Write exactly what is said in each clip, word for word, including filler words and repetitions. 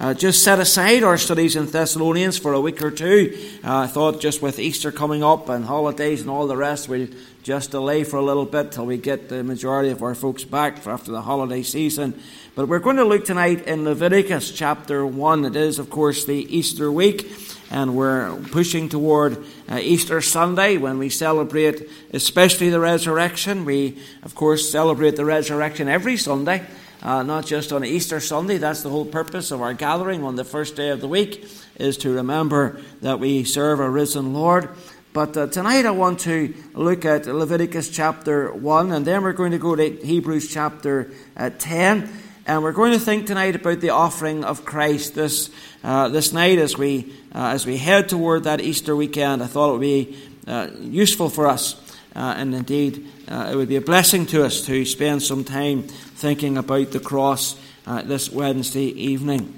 uh, just set aside our studies in Thessalonians for a week or two. Uh, I thought just with Easter coming up and holidays and all the rest, we'll just delay for a little bit till we get the majority of our folks back for after the holiday season. But we're going to look tonight in Leviticus chapter one. It is, of course, the Easter week, and we're pushing toward uh, Easter Sunday when we celebrate especially the resurrection. We, of course, celebrate the resurrection every Sunday, uh, not just on Easter Sunday. That's the whole purpose of our gathering on the first day of the week, is to remember that we serve a risen Lord. But uh, tonight I want to look at Leviticus chapter one, and then we're going to go to Hebrews chapter uh, ten. And we're going to think tonight about the offering of Christ this uh, this night as we uh, as we head toward that Easter weekend. I thought it would be uh, useful for us, uh, and indeed uh, it would be a blessing to us to spend some time thinking about the cross uh, this Wednesday evening.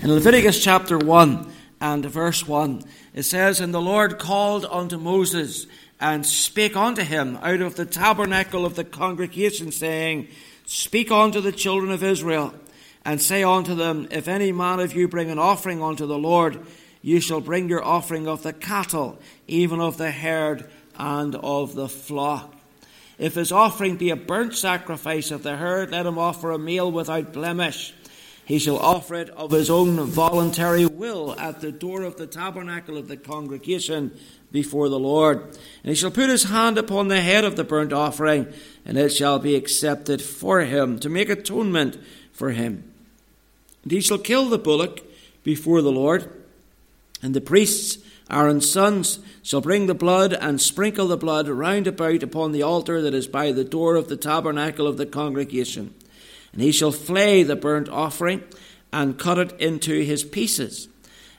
In Leviticus chapter one and verse one, it says, "And the Lord called unto Moses and spake unto him out of the tabernacle of the congregation, saying, Speak unto the children of Israel, and say unto them, If any man of you bring an offering unto the Lord, you shall bring your offering of the cattle, even of the herd and of the flock. If his offering be a burnt sacrifice of the herd, let him offer a meal without blemish. He shall offer it of his own voluntary will at the door of the tabernacle of the congregation before the Lord. And he shall put his hand upon the head of the burnt offering, and it shall be accepted for him, to make atonement for him. And he shall kill the bullock before the Lord. And the priests, Aaron's sons, shall bring the blood and sprinkle the blood round about upon the altar that is by the door of the tabernacle of the congregation. And he shall flay the burnt offering, and cut it into his pieces.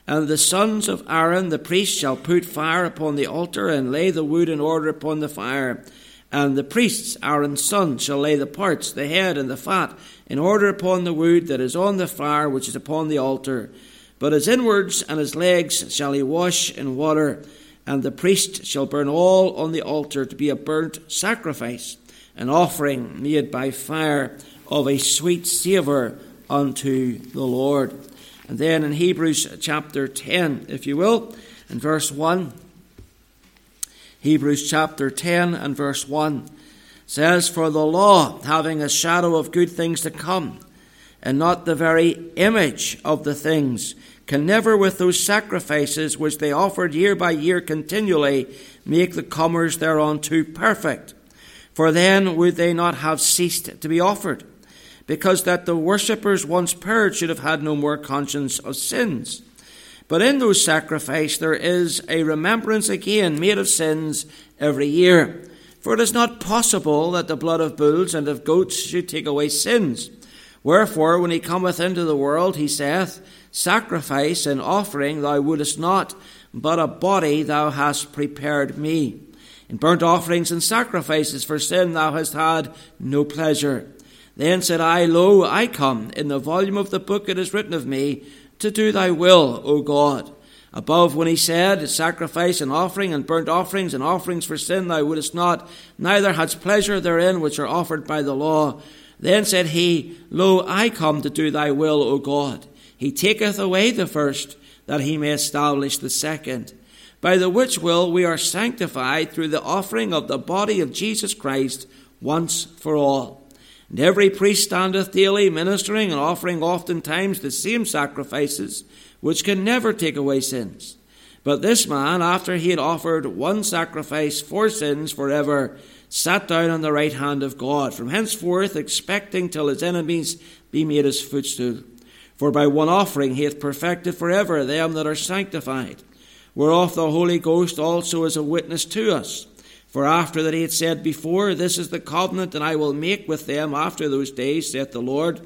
And the sons of Aaron the priest shall put fire upon the altar, and lay the wood in order upon the fire. And the priests, Aaron's sons, shall lay the parts, the head, and the fat, in order upon the wood that is on the fire, which is upon the altar. But his inwards and his legs shall he wash in water. And the priest shall burn all on the altar, to be a burnt sacrifice, an offering made by fire, of a sweet savour unto the Lord." And then in Hebrews chapter ten, if you will, in verse one, Hebrews chapter ten and verse one says, "For the law, having a shadow of good things to come, and not the very image of the things, can never with those sacrifices which they offered year by year continually make the comers thereunto perfect. For then would they not have ceased to be offered, because that the worshippers once purged should have had no more conscience of sins. But in those sacrifices there is a remembrance again made of sins every year. For it is not possible that the blood of bulls and of goats should take away sins. Wherefore, when he cometh into the world, he saith, Sacrifice and offering thou wouldest not, but a body thou hast prepared me. In burnt offerings and sacrifices for sin thou hast had no pleasure. Then said I, Lo, I come, in the volume of the book it is written of me, to do thy will, O God. Above when he said, Sacrifice and offering and burnt offerings and offerings for sin thou wouldest not, neither hadst pleasure therein which are offered by the law. Then said he, Lo, I come to do thy will, O God. He taketh away the first, that he may establish the second. By the which will we are sanctified through the offering of the body of Jesus Christ once for all. And every priest standeth daily ministering and offering oftentimes the same sacrifices, which can never take away sins. But this man, after he had offered one sacrifice for sins forever, sat down on the right hand of God, from henceforth expecting till his enemies be made his footstool. For by one offering he hath perfected forever them that are sanctified, whereof the Holy Ghost also is a witness to us. For after that he had said before, This is the covenant that I will make with them after those days, saith the Lord.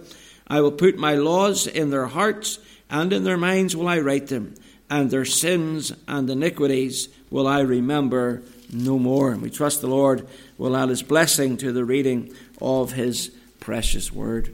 I will put my laws in their hearts, and in their minds will I write them. And their sins and iniquities will I remember no more." We trust the Lord will add his blessing to the reading of his precious word.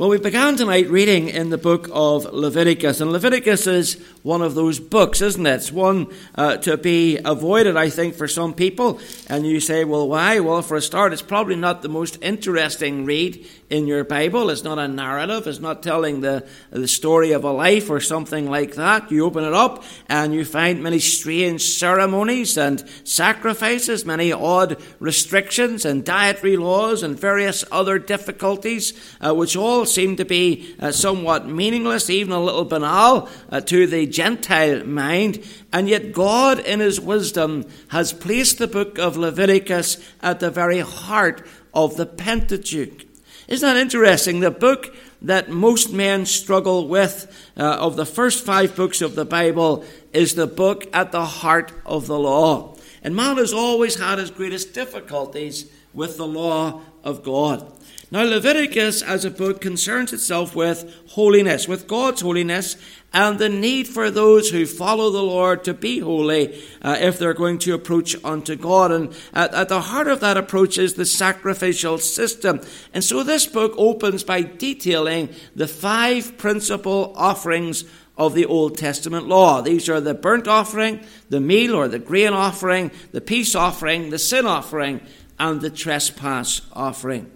Well, we began tonight reading in the book of Leviticus, and Leviticus is one of those books, isn't it? It's one uh, to be avoided, I think, for some people, and you say, well, why? Well, for a start, it's probably not the most interesting read in your Bible. It's not a narrative. It's not telling the, the story of a life or something like that. You open it up, and you find many strange ceremonies and sacrifices, many odd restrictions and dietary laws and various other difficulties, uh, which all seem to be uh, somewhat meaningless, even a little banal uh, to the Gentile mind. And yet God, in his wisdom, has placed the book of Leviticus at the very heart of the Pentateuch. Isn't that interesting? The book that most men struggle with uh, of the first five books of the Bible is the book at the heart of the law. And man has always had his greatest difficulties with the law of God. Now, Leviticus as a book concerns itself with holiness, with God's holiness, and the need for those who follow the Lord to be holy uh, if they're going to approach unto God. And at, at the heart of that approach is the sacrificial system. And so this book opens by detailing the five principal offerings of the Old Testament law. These are the burnt offering, the meal or the grain offering, the peace offering, the sin offering, and the trespass offering.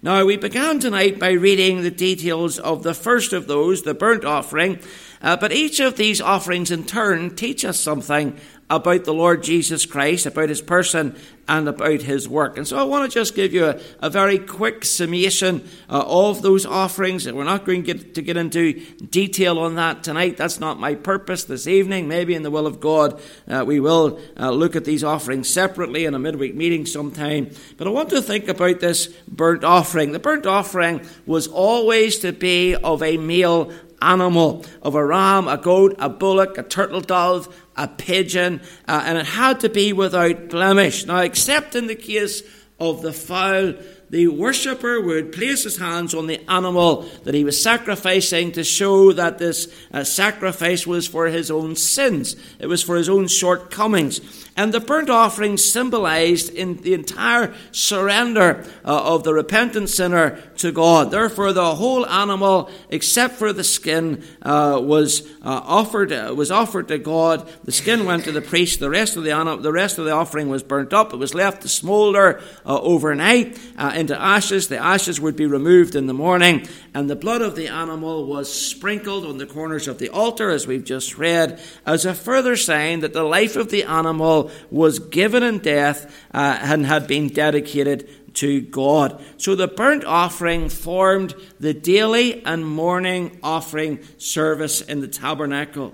Now, we began tonight by reading the details of the first of those, the burnt offering, uh, but each of these offerings in turn teach us something about the Lord Jesus Christ, about his person, and about his work. And so I want to just give you a, a very quick summation uh, of those offerings. We're not going to get, to get into detail on that tonight. That's not my purpose this evening. Maybe in the will of God, uh, we will uh, look at these offerings separately in a midweek meeting sometime. But I want to think about this burnt offering. The burnt offering was always to be of a male animal, of a ram, a goat, a bullock, a turtle dove, a pigeon, uh, and it had to be without blemish. Now, except in the case of the fowl, the worshipper would place his hands on the animal that he was sacrificing to show that this uh, sacrifice was for his own sins. It was for his own shortcomings. And the burnt offering symbolized in the entire surrender uh, of the repentant sinner to God. Therefore, the whole animal, except for the skin, uh, was uh, offered uh, was offered to God. The skin went to the priest. The rest of the anim- the rest of the offering was burnt up. It was left to smolder uh, overnight. Uh, into ashes. The ashes would be removed in the morning, and the blood of the animal was sprinkled on the corners of the altar, as we've just read, as a further sign that the life of the animal was given in death uh, and had been dedicated to God. So the burnt offering formed the daily and morning offering service in the tabernacle.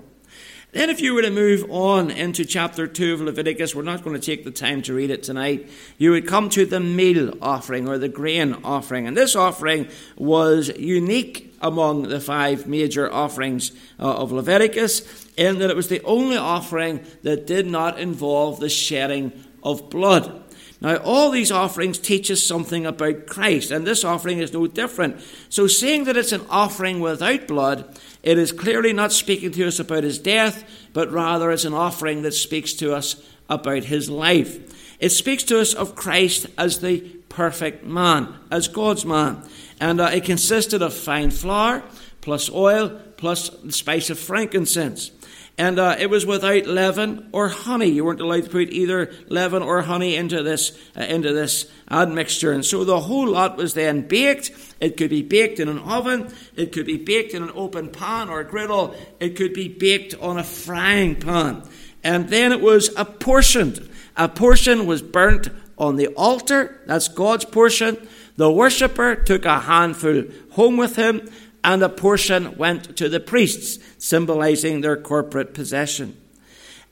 Then if you were to move on into chapter two of Leviticus, we're not going to take the time to read it tonight, you would come to the meal offering or the grain offering. And this offering was unique among the five major offerings of Leviticus in that it was the only offering that did not involve the shedding of blood. Now, all these offerings teach us something about Christ, and this offering is no different. So seeing that it's an offering without blood, it is clearly not speaking to us about his death, but rather it's an offering that speaks to us about his life. It speaks to us of Christ as the perfect man, as God's man. And uh, it consisted of fine flour, plus oil, plus the spice of frankincense. And uh, it was without leaven or honey. You weren't allowed to put either leaven or honey into this uh, into this admixture. And so the whole lot was then baked. It could be baked in an oven. It could be baked in an open pan or griddle. It could be baked on a frying pan. And then it was apportioned. A portion was burnt on the altar. That's God's portion. The worshipper took a handful home with him, and a portion went to the priests, symbolizing their corporate possession.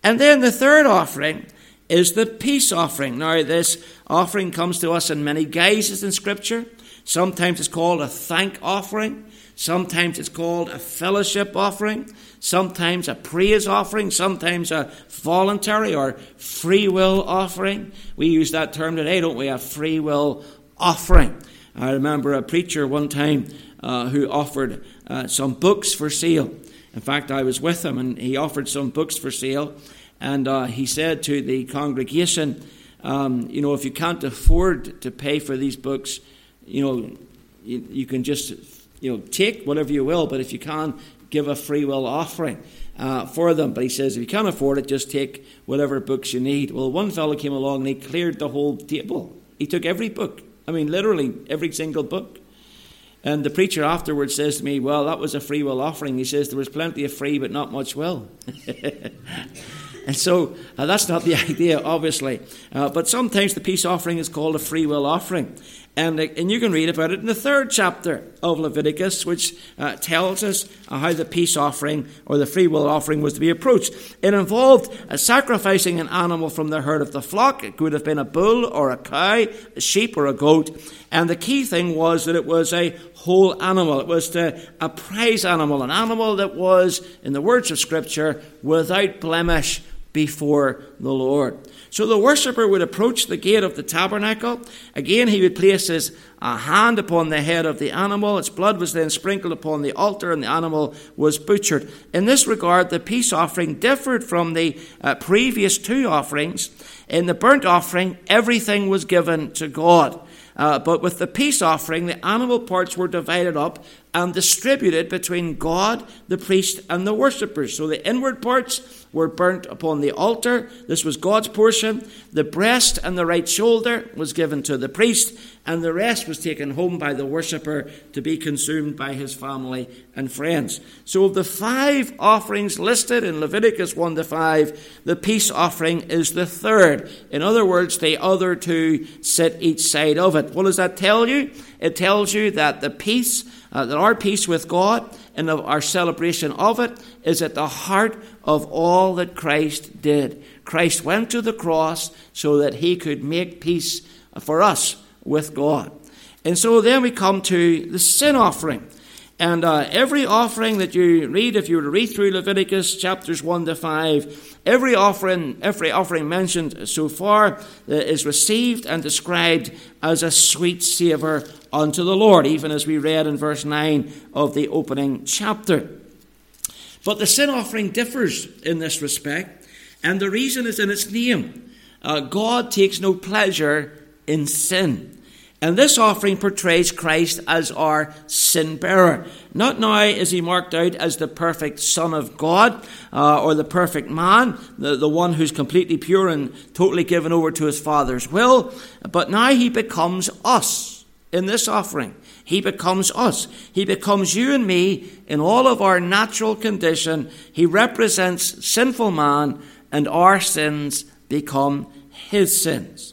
And then the third offering is the peace offering. Now, this offering comes to us in many guises in Scripture. Sometimes it's called a thank offering. Sometimes it's called a fellowship offering. Sometimes a praise offering. Sometimes a voluntary or free will offering. We use that term today, don't we? A free will offering. I remember a preacher one time Uh, who offered uh, some books for sale. In fact, I was with him, and he offered some books for sale. And uh, he said to the congregation, um, you know, if you can't afford to pay for these books, you know, you, you can just you know, take whatever you will, but if you can, give a free will offering uh, for them. But he says, if you can't afford it, just take whatever books you need. Well, one fellow came along and he cleared the whole table. He took every book. I mean, literally every single book. And the preacher afterwards says to me, well, that was a free will offering. He says, there was plenty of free, but not much will. And so uh, that's not the idea, obviously. Uh, but sometimes the peace offering is called a free will offering. And, uh, and you can read about it in the third chapter of Leviticus, which uh, tells us uh, how the peace offering or the free will offering was to be approached. It involved uh, sacrificing an animal from the herd of the flock. It could have been a bull or a cow, a sheep or a goat. And the key thing was that it was a whole animal. It was to, a prize animal, an animal that was, in the words of Scripture, without blemish before the Lord. So the worshipper would approach the gate of the tabernacle. Again, he would place his uh, hand upon the head of the animal. Its blood was then sprinkled upon the altar, and the animal was butchered. In this regard, the peace offering differed from the uh, previous two offerings. In the burnt offering, everything was given to God. Uh, but with the peace offering, the animal parts were divided up and distributed between God, the priest, and the worshippers. So the inward parts were burnt upon the altar. This was God's portion. The breast and the right shoulder was given to the priest, and the rest was taken home by the worshipper to be consumed by his family and friends. So of the five offerings listed in Leviticus one to five, the peace offering is the third. In other words, the other two sit each side of it. What does that tell you? It tells you that the peace, uh, that our peace with God and of our celebration of it is at the heart of all that Christ did. Christ went to the cross so that he could make peace for us with God. And so then we come to the sin offering. And uh, every offering that you read, if you were to read through Leviticus chapters one to five, every offering every offering mentioned so far uh, is received and described as a sweet savour unto the Lord, even as we read in verse nine of the opening chapter. But the sin offering differs in this respect, and the reason is in its name. Uh, God takes no pleasure in sin. And this offering portrays Christ as our sin-bearer. Not now is he marked out as the perfect Son of God uh, or the perfect man, the, the one who's completely pure and totally given over to his Father's will, but now he becomes us in this offering. He becomes us. He becomes you and me in all of our natural condition. He represents sinful man, and our sins become his sins.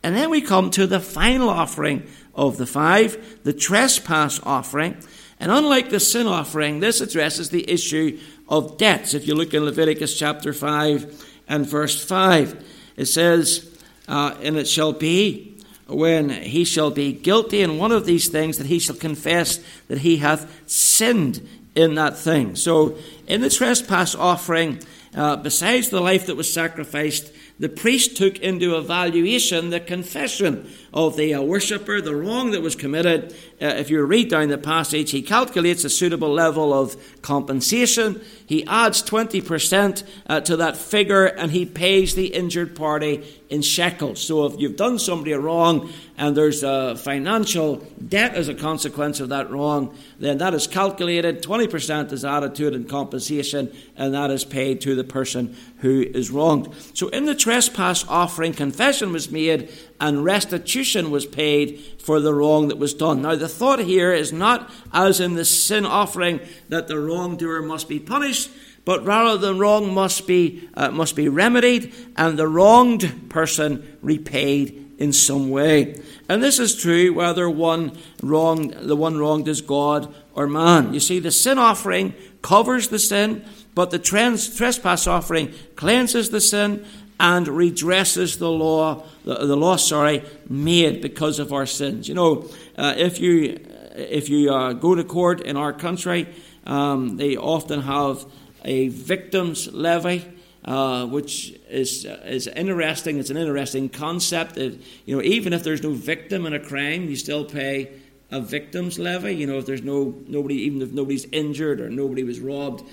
And then we come to the final offering of the five, the trespass offering. And unlike the sin offering, this addresses the issue of debts. If you look in Leviticus chapter five and verse five, it says, uh, and it shall be when he shall be guilty in one of these things that he shall confess that he hath sinned in that thing. So in the trespass offering, uh, besides the life that was sacrificed, the priest took into evaluation the confession of the uh, worshipper, the wrong that was committed. Uh, if you read down the passage, he calculates a suitable level of compensation. He adds twenty percent uh, to that figure, and he pays the injured party in shekels. So if you've done somebody a wrong and there's a financial debt as a consequence of that wrong, then that is calculated. twenty percent is added to it in compensation, and that is paid to the person who is wronged. So in the trespass offering, confession was made and restitution was paid for the wrong that was done. Now, the thought here is not, as in the sin offering, that the wrongdoer must be punished, but rather the wrong must be uh, must be remedied and the wronged person repaid in some way. And this is true whether one wronged, the one wronged is God or man. You see, the sin offering covers the sin, but the trans- trespass offering cleanses the sin and redresses the law, the, the law, sorry, made because of our sins. You know, uh, if you if you uh, go to court in our country, um, they often have a victim's levy, uh, which is is interesting. It's an interesting concept. It, you know, even if there's no victim in a crime, you still pay a victim's levy. You know, if there's no nobody, even if nobody's injured or nobody was robbed,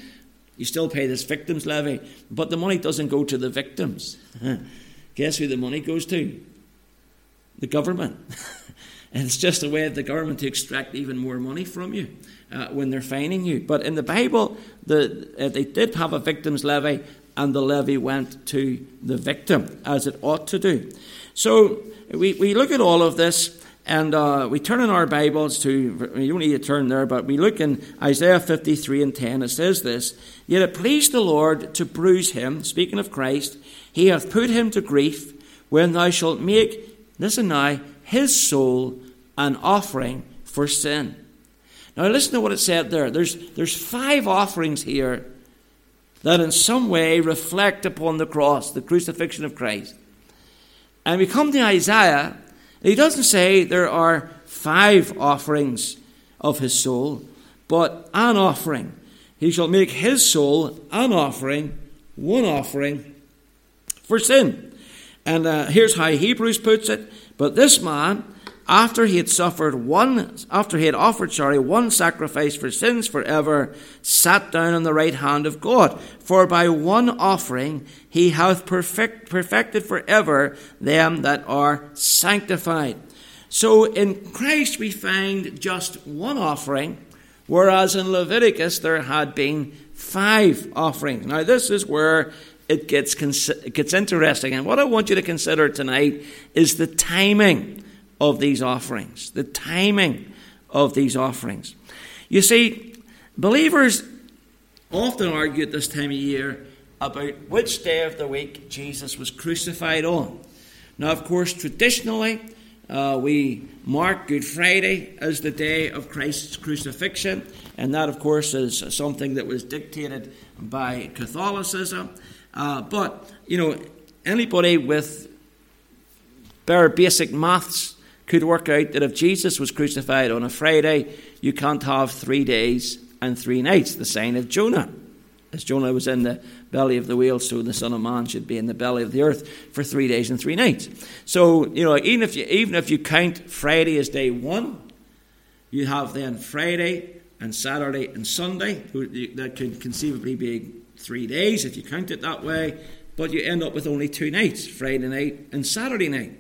you still pay this victim's levy, but the money doesn't go to the victims. Guess who the money goes to? The government. And it's just a way of the government to extract even more money from you uh, when they're fining you. But in the Bible, the, uh, they did have a victim's levy, and the levy went to the victim, as it ought to do. So we, we look at all of this, and uh, we turn in our Bibles to, you don't need to turn there, but we look in Isaiah fifty-three and ten. It says this: "Yet it pleased the Lord to bruise him," speaking of Christ, "he hath put him to grief, when thou shalt make," listen now, "his soul an offering for sin." Now listen to what it said there. There's, there's five offerings here that in some way reflect upon the cross, the crucifixion of Christ. And we come to Isaiah, and he doesn't say there are five offerings of his soul, but an offering. He shall make his soul an offering, one offering for sin. And uh, here's how Hebrews puts it: "But this man, after he had suffered one, after he had offered, sorry, one sacrifice for sins forever, sat down on the right hand of God. For by one offering he hath perfect, perfected forever them that are sanctified." So in Christ we find just one offering, whereas in Leviticus there had been five offerings. Now this is where it gets it gets interesting. And what I want you to consider tonight is the timing of these offerings, the timing of these offerings. You see, believers often argue at this time of year about which day of the week Jesus was crucified on. Now, of course, traditionally, uh, we mark Good Friday as the day of Christ's crucifixion, and that, of course, is something that was dictated by Catholicism. Uh, but, you know, anybody with bare basic maths could work out that if Jesus was crucified on a Friday, you can't have three days and three nights, the sign of Jonah. As Jonah was in the belly of the whale, so the Son of Man should be in the belly of the earth for three days and three nights. So, you know, even if you, even if you count Friday as day one, you have then Friday and Saturday and Sunday. That could conceivably be three days if you count it that way, but you end up with only two nights, Friday night and Saturday night.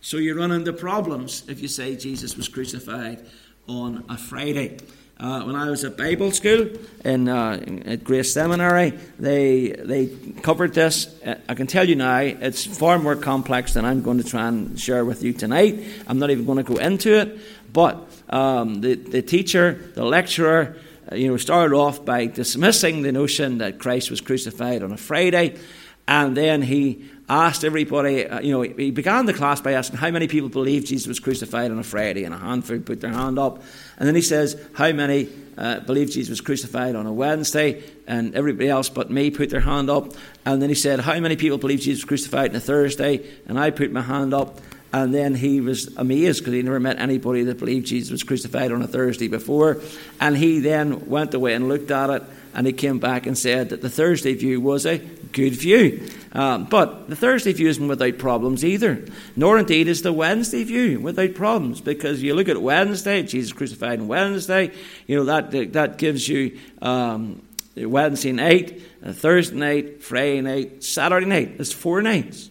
So you run into problems if you say Jesus was crucified on a Friday. Uh, when I was at Bible school in uh, at Grace Seminary, they they covered this. I can tell you now, it's far more complex than I'm going to try and share with you tonight. I'm not even going to go into it. But um, the the teacher, the lecturer, you know, started off by dismissing the notion that Christ was crucified on a Friday, and then he asked everybody, uh, you know, he began the class by asking how many people believe Jesus was crucified on a Friday, and a handful put their hand up. And then he says, how many uh, believe Jesus was crucified on a Wednesday, and everybody else but me put their hand up. And then he said, how many people believe Jesus was crucified on a Thursday, and I put my hand up. And then he was amazed because he never met anybody that believed Jesus was crucified on a Thursday before. And he then went away and looked at it, and he came back and said that the Thursday view was a good view. Um, but the Thursday view isn't without problems either, nor indeed is the Wednesday view without problems, because you look at Wednesday, Jesus crucified on Wednesday, you know, that that gives you um, Wednesday night, Thursday night, Friday night, Saturday night. It's four nights.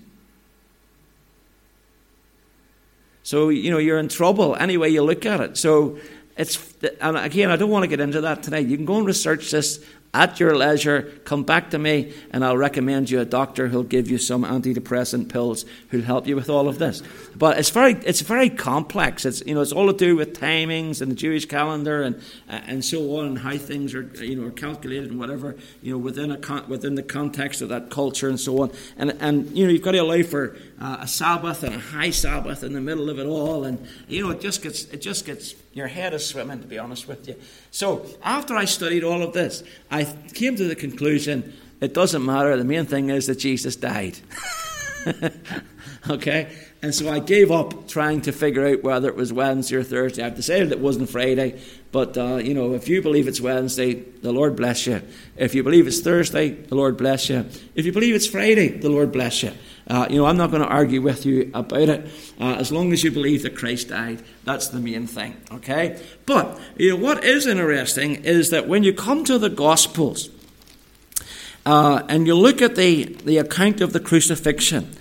So, you know, you're in trouble any way you look at it. So it's, and again, I don't want to get into that tonight. You can go and research this at your leisure. Come back to me, and I'll recommend you a doctor who'll give you some antidepressant pills who'll help you with all of this. But it's very, it's very complex. It's, you know, it's all to do with timings and the Jewish calendar and and so on, and how things are, you know, are calculated and whatever, you know, within a con- within the context of that culture and so on. And and you know, you've got to allow for uh, a Sabbath and a high Sabbath in the middle of it all. And you know, it just gets, it just gets. Your head is swimming, to be honest with you. So after I studied all of this, I came to the conclusion, it doesn't matter. The main thing is that Jesus died. Okay? And so I gave up trying to figure out whether it was Wednesday or Thursday. I've decided it wasn't Friday. But, uh, you know, if you believe it's Wednesday, the Lord bless you. If you believe it's Thursday, the Lord bless you. If you believe it's Friday, the Lord bless you. Uh, you know, I'm not going to argue with you about it. Uh, as long as you believe that Christ died, that's the main thing, okay? But, you know, what is interesting is that when you come to the Gospels uh, and you look at the, the account of the crucifixion,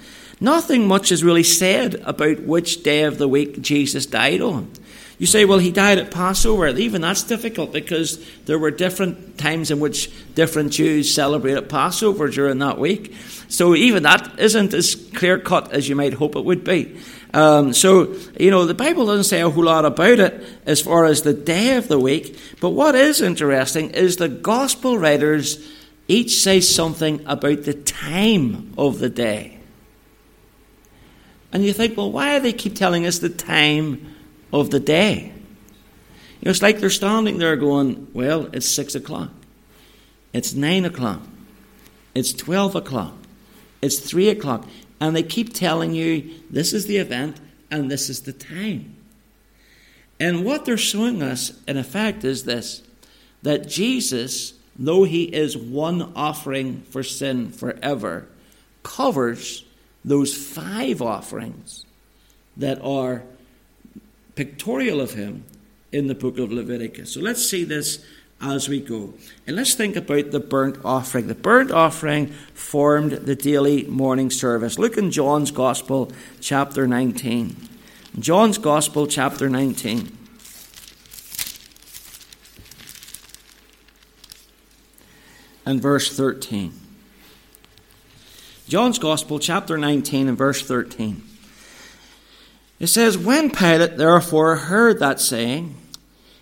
Nothing much is really said about which day of the week Jesus died on. You say, well, he died at Passover. Even that's difficult because there were different times in which different Jews celebrated Passover during that week. So even that isn't as clear-cut as you might hope it would be. Um, so, you know, the Bible doesn't say a whole lot about it as far as the day of the week. But what is interesting is the gospel writers each say something about the time of the day. And you think, well, why do they keep telling us the time of the day? You know, it's like they're standing there going, well, it's six o'clock, it's nine o'clock, it's twelve o'clock, it's three o'clock, and they keep telling you this is the event and this is the time. And what they're showing us, in effect, is this: that Jesus, though he is one offering for sin forever, covers those five offerings that are pictorial of him in the book of Leviticus. So let's see this as we go. And let's think about the burnt offering. The burnt offering formed the daily morning service. Look in John's Gospel, chapter nineteen. John's Gospel, chapter nineteen. And verse thirteen. John's Gospel, chapter nineteen, and verse thirteen. It says, when Pilate therefore heard that saying,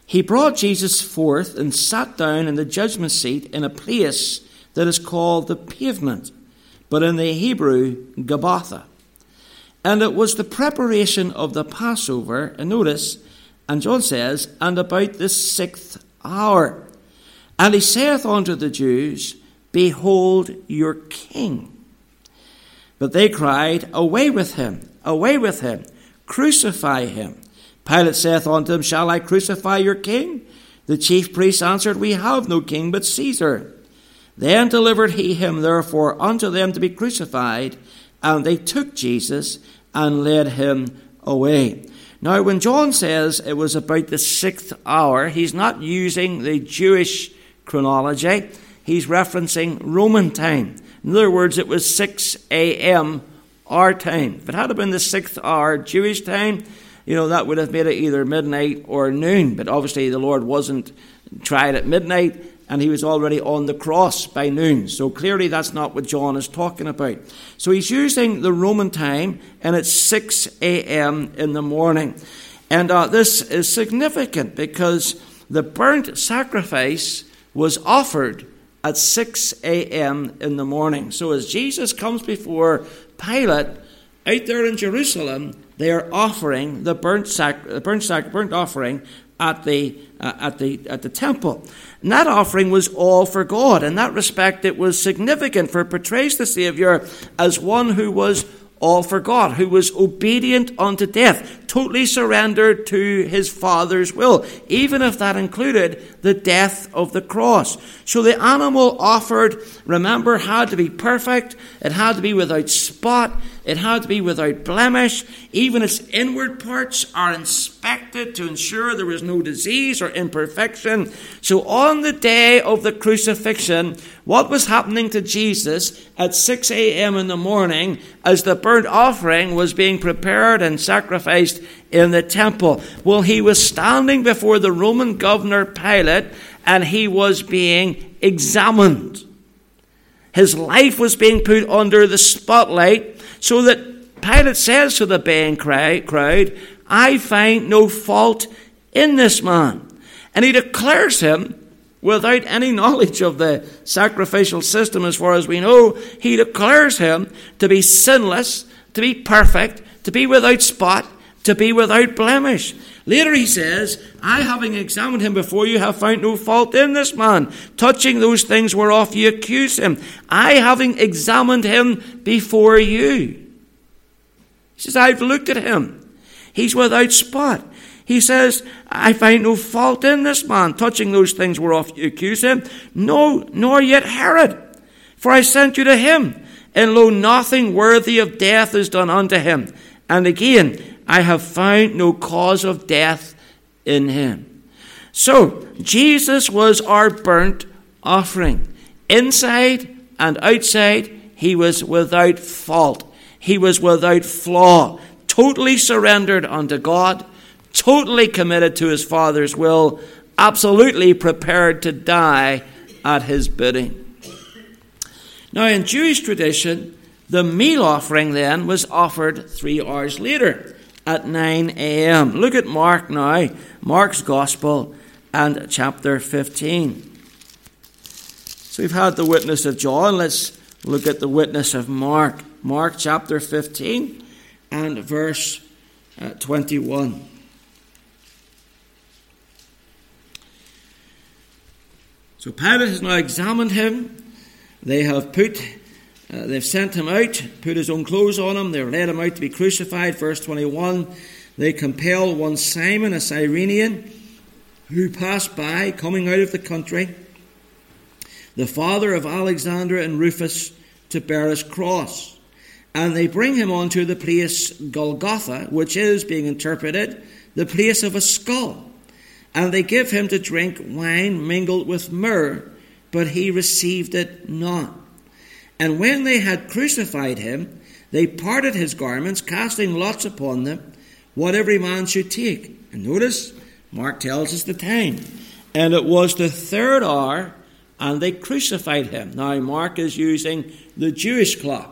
he brought Jesus forth and sat down in the judgment seat in a place that is called the Pavement, but in the Hebrew, Gabbatha. And it was the preparation of the Passover, and notice, and John says, and about the sixth hour. And he saith unto the Jews, behold your king. But they cried, away with him, away with him. Crucify him. Pilate saith unto him, shall I crucify your king? The chief priests answered, we have no king but Caesar. Then delivered he him therefore unto them to be crucified, and they took Jesus and led him away. Now when John says it was about the sixth hour, he's not using the Jewish chronology, he's referencing Roman time. In other words, it was six a.m. our time. If it had been the sixth hour Jewish time, you know, that would have made it either midnight or noon. But obviously the Lord wasn't tried at midnight, and he was already on the cross by noon. So clearly that's not what John is talking about. So he's using the Roman time, and it's six a.m. in the morning. And uh, this is significant because the burnt sacrifice was offered at six a.m. in the morning. So as Jesus comes before Pilate, out there in Jerusalem, they are offering the burnt sac, burnt sac, burnt offering at the uh, at the at the temple. And that offering was all for God. In that respect, it was significant, for it portrays the Savior as one who was all for God, who was obedient unto death, totally surrendered to his Father's will, even if that included the death of the cross. So the animal offered, remember, had to be perfect. It had to be without spot. It had to be without blemish. Even its inward parts are inspected to ensure there was no disease or imperfection. So on the day of the crucifixion, what was happening to Jesus at six a.m. in the morning as the burnt offering was being prepared and sacrificed in the temple? Well, he was standing before the Roman governor Pilate, and he was being examined. His life was being put under the spotlight, so that Pilate says to the baying crowd, I find no fault in this man. And he declares him, without any knowledge of the sacrificial system as far as we know, he declares him to be sinless, to be perfect, to be without spot, to be without blemish. Later he says, I, having examined him before you, have found no fault in this man, touching those things whereof you accuse him. I, having examined him before you. He says, I've looked at him. He's without spot. He says, I find no fault in this man, touching those things whereof you accuse him. No, nor yet Herod, for I sent you to him. And lo, nothing worthy of death is done unto him. And again, I have found no cause of death in him. So, Jesus was our burnt offering. Inside and outside, he was without fault. he was without flaw, totally surrendered unto God, totally committed to his Father's will, absolutely prepared to die at his bidding. Now, in Jewish tradition, the meal offering then was offered three hours later at nine a.m. Look at Mark now, Mark's Gospel and chapter fifteen. So we've had the witness of John. Let's look at the witness of Mark. Mark chapter fifteen and verse twenty-one. So Pilate has now examined him. They have put, uh, they've sent him out, put his own clothes on him. They've led him out to be crucified. Verse twenty-one, they compel one Simon, a Cyrenian, who passed by, coming out of the country, the father of Alexander and Rufus, to bear his cross. And they bring him onto the place Golgotha, which is, being interpreted, the place of a skull. And they give him to drink wine mingled with myrrh, but he received it not. And when they had crucified him, they parted his garments, casting lots upon them, what every man should take. And notice, Mark tells us the time. And it was the third hour, and they crucified him. Now, Mark is using the Jewish clock.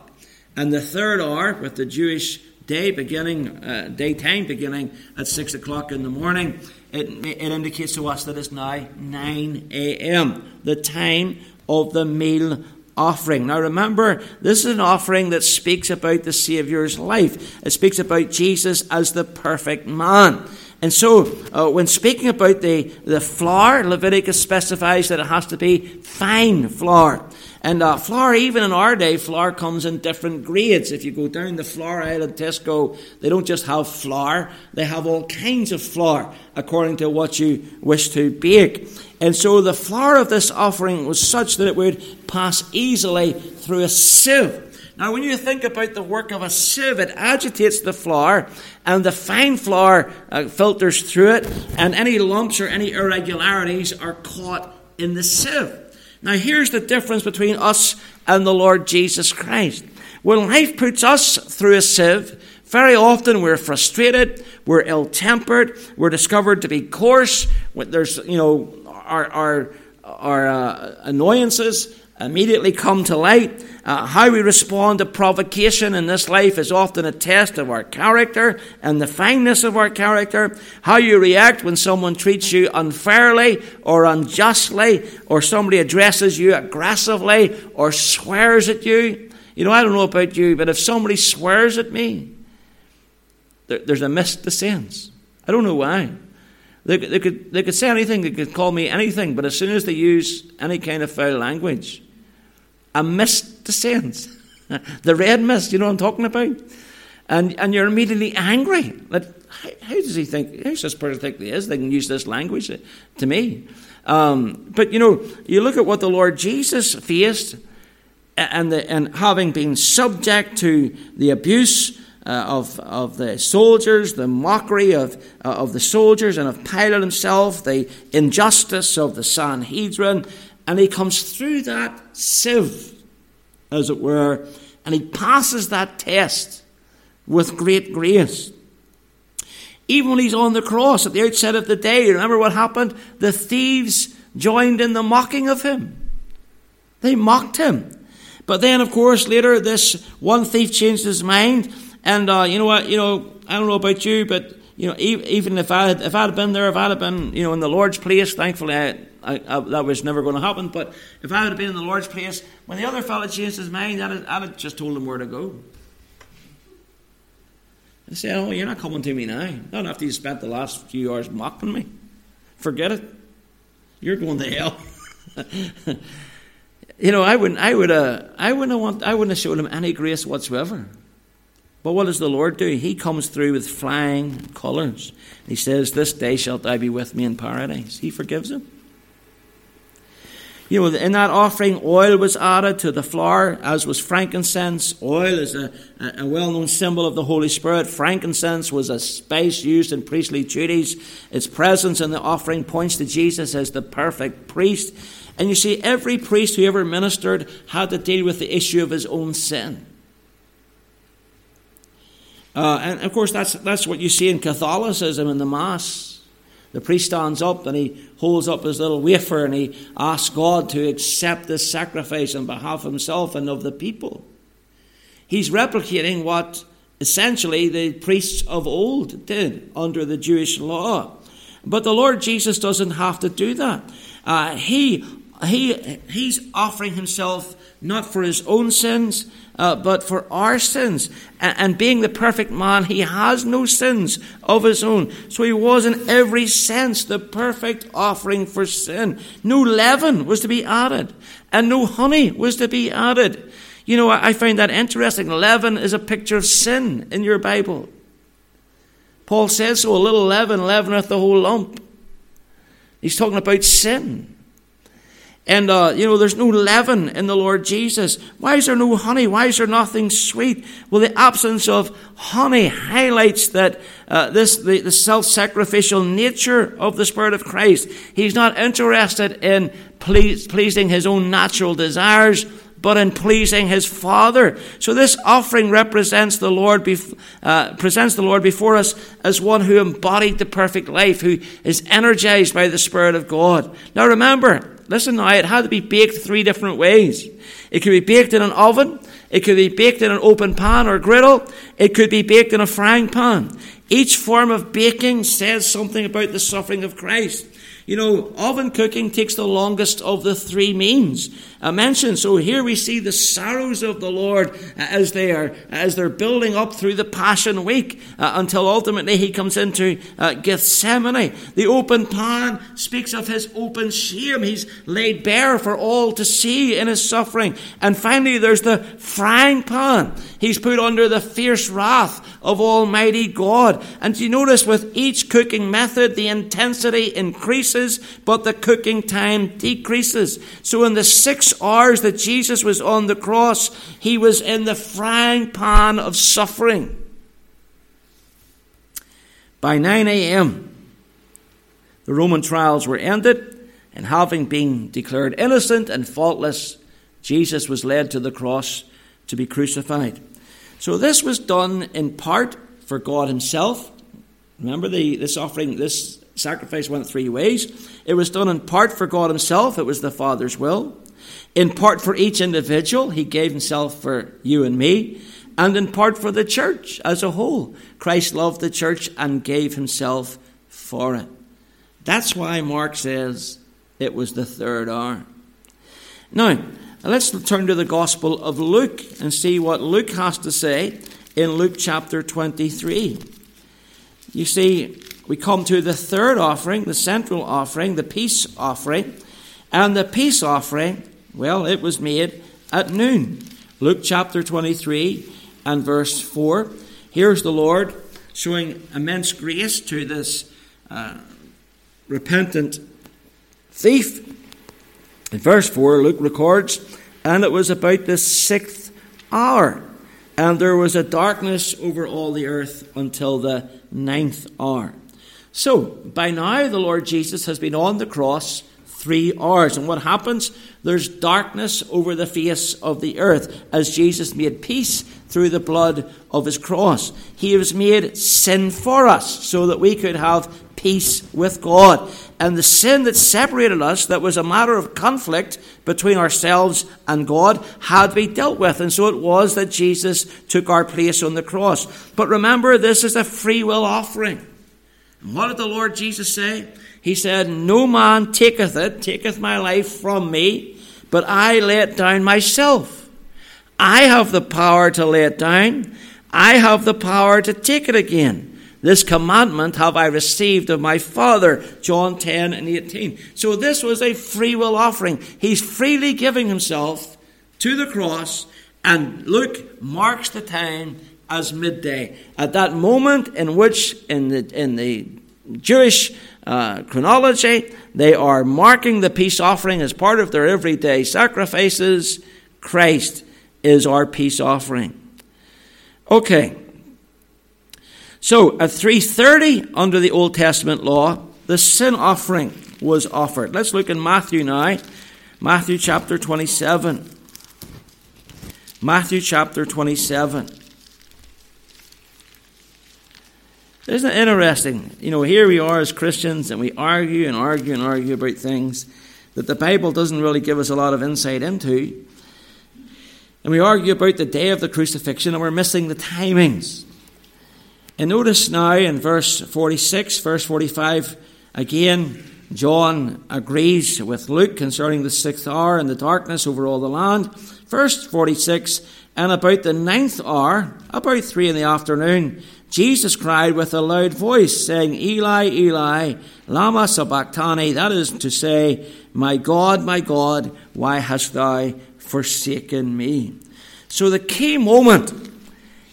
And the third hour, with the Jewish day beginning, uh, daytime beginning at six o'clock in the morning, It, it indicates to us that it's now nine a.m., the time of the meal offering. Now remember, this is an offering that speaks about the Saviour's life. It speaks about Jesus as the perfect man. And so uh, when speaking about the, the flour, Leviticus specifies that it has to be fine flour. And uh, flour, even in our day, flour comes in different grades. If you go down the flour aisle at Tesco, they don't just have flour. They have all kinds of flour according to what you wish to bake. And so the flour of this offering was such that it would pass easily through a sieve. Now, when you think about the work of a sieve, it agitates the flour, and the fine flour uh, filters through it, and any lumps or any irregularities are caught in the sieve. Now, here's the difference between us and the Lord Jesus Christ. When life puts us through a sieve, very often we're frustrated, we're ill-tempered, we're discovered to be coarse. There's, you know, our our, our uh, annoyances immediately come to light. Uh, how we respond to provocation in this life is often a test of our character and the fineness of our character. How you react when someone treats you unfairly or unjustly, or somebody addresses you aggressively or swears at you. You know, I don't know about you, but if somebody swears at me, there, there's a mist descends. I don't know why. They, they, could, they could say anything, they could call me anything, but as soon as they use any kind of foul language, a mist descends. The red mist, you know what I'm talking about? And and you're immediately angry. Like, how, how does he think, how does this person think he is? They can use this language to me. Um, but, you know, you look at what the Lord Jesus faced, and the, and having been subject to the abuse uh, of of the soldiers, the mockery of, uh, of the soldiers and of Pilate himself, the injustice of the Sanhedrin, and he comes through that sieve, as it were, and he passes that test with great grace. Even when he's on the cross at the outset of the day, you remember what happened? The thieves joined in the mocking of him. They mocked him. But then, of course, later this one thief changed his mind. And uh, you know what? You know, I don't know about you, but you know, even if I had, if I had been there, if I had been, you know, in the Lord's place, thankfully I. I, I, that was never going to happen. But if I had been in the Lord's place, when the other fellow changed his mind, I'd, I'd have just told him where to go. I said, oh, you're not coming to me now. Not after you spent the last few hours mocking me. Forget it. You're going to hell. You know, I wouldn't. I would. Uh, I wouldn't want. I wouldn't have shown him any grace whatsoever. But what does the Lord do? He comes through with flying colours. He says, "This day shalt thou be with me in paradise." He forgives him. You know, in that offering, oil was added to the flour, as was frankincense. Oil is a, a well-known symbol of the Holy Spirit. Frankincense was a spice used in priestly duties. Its presence in the offering points to Jesus as the perfect priest. And you see, every priest who ever ministered had to deal with the issue of his own sin. Uh, and of course, that's that's what you see in Catholicism in the Mass. The priest stands up and he holds up his little wafer and he asks God to accept this sacrifice on behalf of himself and of the people. He's replicating what essentially the priests of old did under the Jewish law. But the Lord Jesus doesn't have to do that. Uh, he he he's offering himself not for his own sins, uh, but for our sins. And, and being the perfect man, he has no sins of his own. So he was in every sense the perfect offering for sin. No leaven was to be added, and no honey was to be added. You know, I, I find that interesting. Leaven is a picture of sin in your Bible. Paul says, so a little leaven leaveneth the whole lump. He's talking about sin. And, uh, you know, there's no leaven in the Lord Jesus. Why is there no honey? Why is there nothing sweet? Well, the absence of honey highlights that uh, this the, the self-sacrificial nature of the Spirit of Christ. He's not interested in please, pleasing his own natural desires, but in pleasing his Father. So this offering represents the Lord, bef- uh, presents the Lord before us as one who embodied the perfect life, who is energized by the Spirit of God. Now remember, listen now, it had to be baked three different ways. It could be baked in an oven, it could be baked in an open pan or griddle, it could be baked in a frying pan. Each form of baking says something about the suffering of Christ. You know, oven cooking takes the longest of the three means I mentioned. So here we see the sorrows of the Lord as they are as they're building up through the Passion Week uh, until ultimately he comes into uh, Gethsemane. The open pan speaks of his open shame. He's laid bare for all to see in his suffering. And finally, there's the frying pan. He's put under the fierce wrath of Almighty God. And you notice with each cooking method, the intensity increases, but the cooking time decreases. So in the six hours that Jesus was on the cross, he was in the frying pan of suffering. By nine a.m., the Roman trials were ended, and having been declared innocent and faultless, Jesus was led to the cross to be crucified. So this was done in part for God himself. Remember, the, this offering, this sacrifice went three ways. It was done in part for God himself. It was the Father's will. In part for each individual, he gave himself for you and me, and in part for the church as a whole. Christ loved the church and gave himself for it. That's why Mark says it was the third hour. Now, let's turn to the Gospel of Luke and see what Luke has to say in Luke chapter twenty-three. You see, we come to the third offering, the central offering, the peace offering. And the peace offering, well, it was made at noon. Luke chapter twenty-three and verse four. Here's the Lord showing immense grace to this uh, repentant thief. In verse four, Luke records, and it was about the sixth hour, and there was a darkness over all the earth until the ninth hour. So, by now the Lord Jesus has been on the cross three hours. And what happens? There's darkness over the face of the earth as Jesus made peace through the blood of his cross. He was made sin for us so that we could have peace with God. And the sin that separated us, that was a matter of conflict between ourselves and God, had to be dealt with. And so it was that Jesus took our place on the cross. But remember, this is a free will offering. And what did the Lord Jesus say? He said, no man taketh it, taketh my life from me, but I lay it down myself. I have the power to lay it down. I have the power to take it again. This commandment have I received of my Father, John ten and eighteen. So this was a free will offering. He's freely giving himself to the cross, and Luke marks the time as midday. At that moment in which, in the in the Jewish Uh, chronology, they are marking the peace offering as part of their everyday sacrifices. Christ is our peace offering. Okay. So at three thirty under the Old Testament law, the sin offering was offered. Let's look in Matthew now. Matthew chapter twenty-seven. Matthew chapter twenty-seven. Isn't it interesting? You know, here we are as Christians, and we argue and argue and argue about things that the Bible doesn't really give us a lot of insight into. And we argue about the day of the crucifixion, and we're missing the timings. And notice now in verse forty-six, verse forty-five, again, John agrees with Luke concerning the sixth hour and the darkness over all the land. Verse forty-six, and about the ninth hour, about three in the afternoon, Jesus cried with a loud voice, saying, Eli, Eli, lama sabachthani, that is to say, my God, my God, why hast thou forsaken me? So the key moment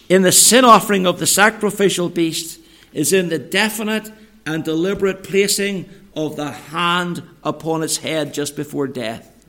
in the sin offering of the sacrificial beast is in the definite and deliberate placing of the hand upon its head just before death.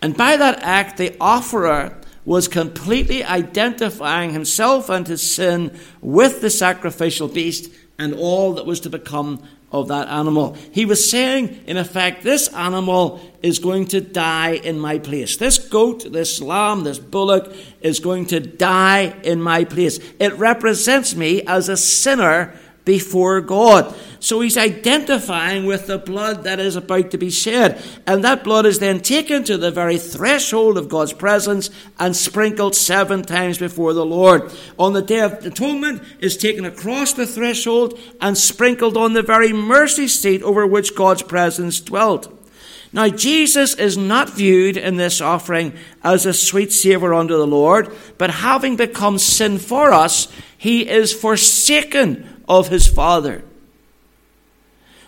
And by that act, the offerer was completely identifying himself and his sin with the sacrificial beast and all that was to become of that animal. He was saying, in effect, this animal is going to die in my place. This goat, this lamb, this bullock is going to die in my place. It represents me as a sinner before God. So he's identifying with the blood that is about to be shed. And that blood is then taken to the very threshold of God's presence and sprinkled seven times before the Lord. On the Day of Atonement is taken across the threshold and sprinkled on the very mercy seat over which God's presence dwelt. Now, Jesus is not viewed in this offering as a sweet savor unto the Lord, but having become sin for us, he is forsaken of his Father.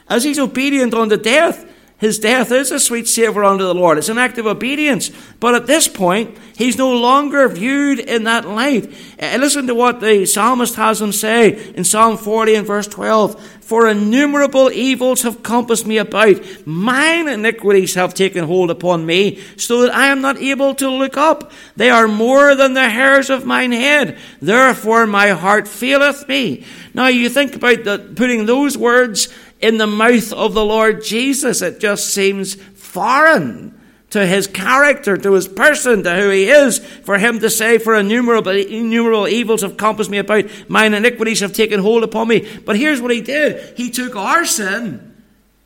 As he's obedient unto death, his death is a sweet savor unto the Lord. It's an act of obedience. But at this point, he's no longer viewed in that light. And listen to what the psalmist has him say in Psalm forty and verse twelve. For innumerable evils have compassed me about. Mine iniquities have taken hold upon me, so that I am not able to look up. They are more than the hairs of mine head. Therefore my heart faileth me. Now you think about the, putting those words in the mouth of the Lord Jesus. It just seems foreign to his character, to his person, to who he is, for him to say, for innumerable, innumerable evils have compassed me about, mine iniquities have taken hold upon me. But here's what he did. He took our sin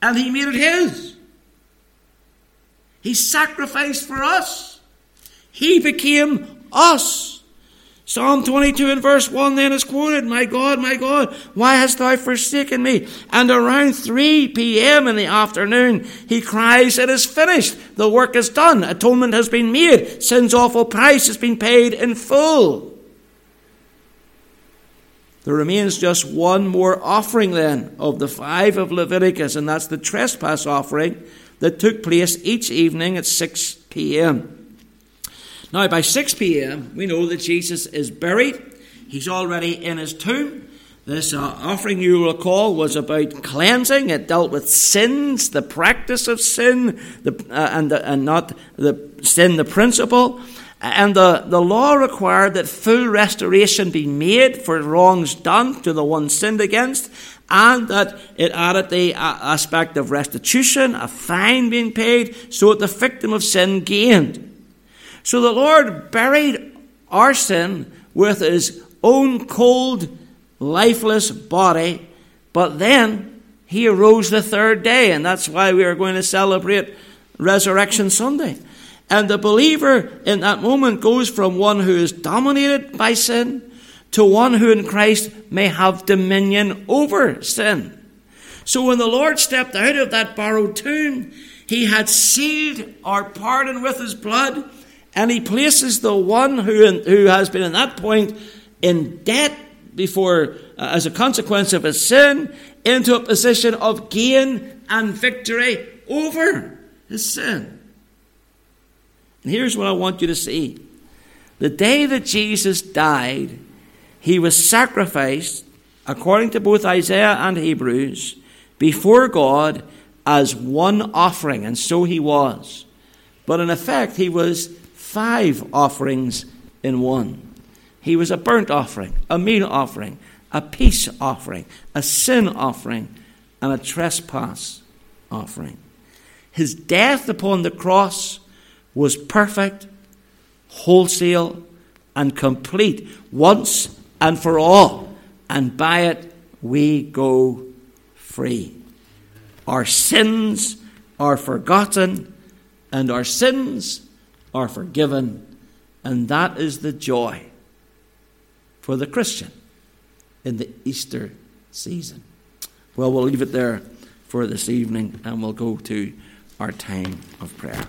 and he made it his. He sacrificed for us. He became us. Psalm twenty-two and verse one then is quoted, my God, my God, why hast thou forsaken me? And around three p.m. in the afternoon, he cries, it is finished. The work is done. Atonement has been made. Sin's awful price has been paid in full. There remains just one more offering then of the five of Leviticus, and that's the trespass offering that took place each evening at six p.m. Now, by six p.m., we know that Jesus is buried. He's already in his tomb. This uh, offering, you will recall, was about cleansing. It dealt with sins, the practice of sin, the, uh, and, the, and not the sin, the principle. And the, the law required that full restoration be made for wrongs done to the one sinned against, and that it added the aspect of restitution, a fine being paid, so that the victim of sin gained. So the Lord buried our sin with his own cold, lifeless body, but then he arose the third day, and that's why we are going to celebrate Resurrection Sunday. And the believer in that moment goes from one who is dominated by sin to one who in Christ may have dominion over sin. So when the Lord stepped out of that borrowed tomb, he had sealed our pardon with his blood. And he places the one who who has been at that point in debt before, uh, as a consequence of his sin, into a position of gain and victory over his sin. And here's what I want you to see. The day that Jesus died, he was sacrificed, according to both Isaiah and Hebrews, before God as one offering. And so he was. But in effect, he was five offerings in one. He was a burnt offering, a meal offering, a peace offering, a sin offering, and a trespass offering. His death upon the cross was perfect, wholesale, and complete, once and for all. And by it, we go free. Our sins are forgotten and our sins are forgiven. And that is the joy for the Christian in the Easter season. Well, we'll leave it there for this evening and we'll go to our time of prayer.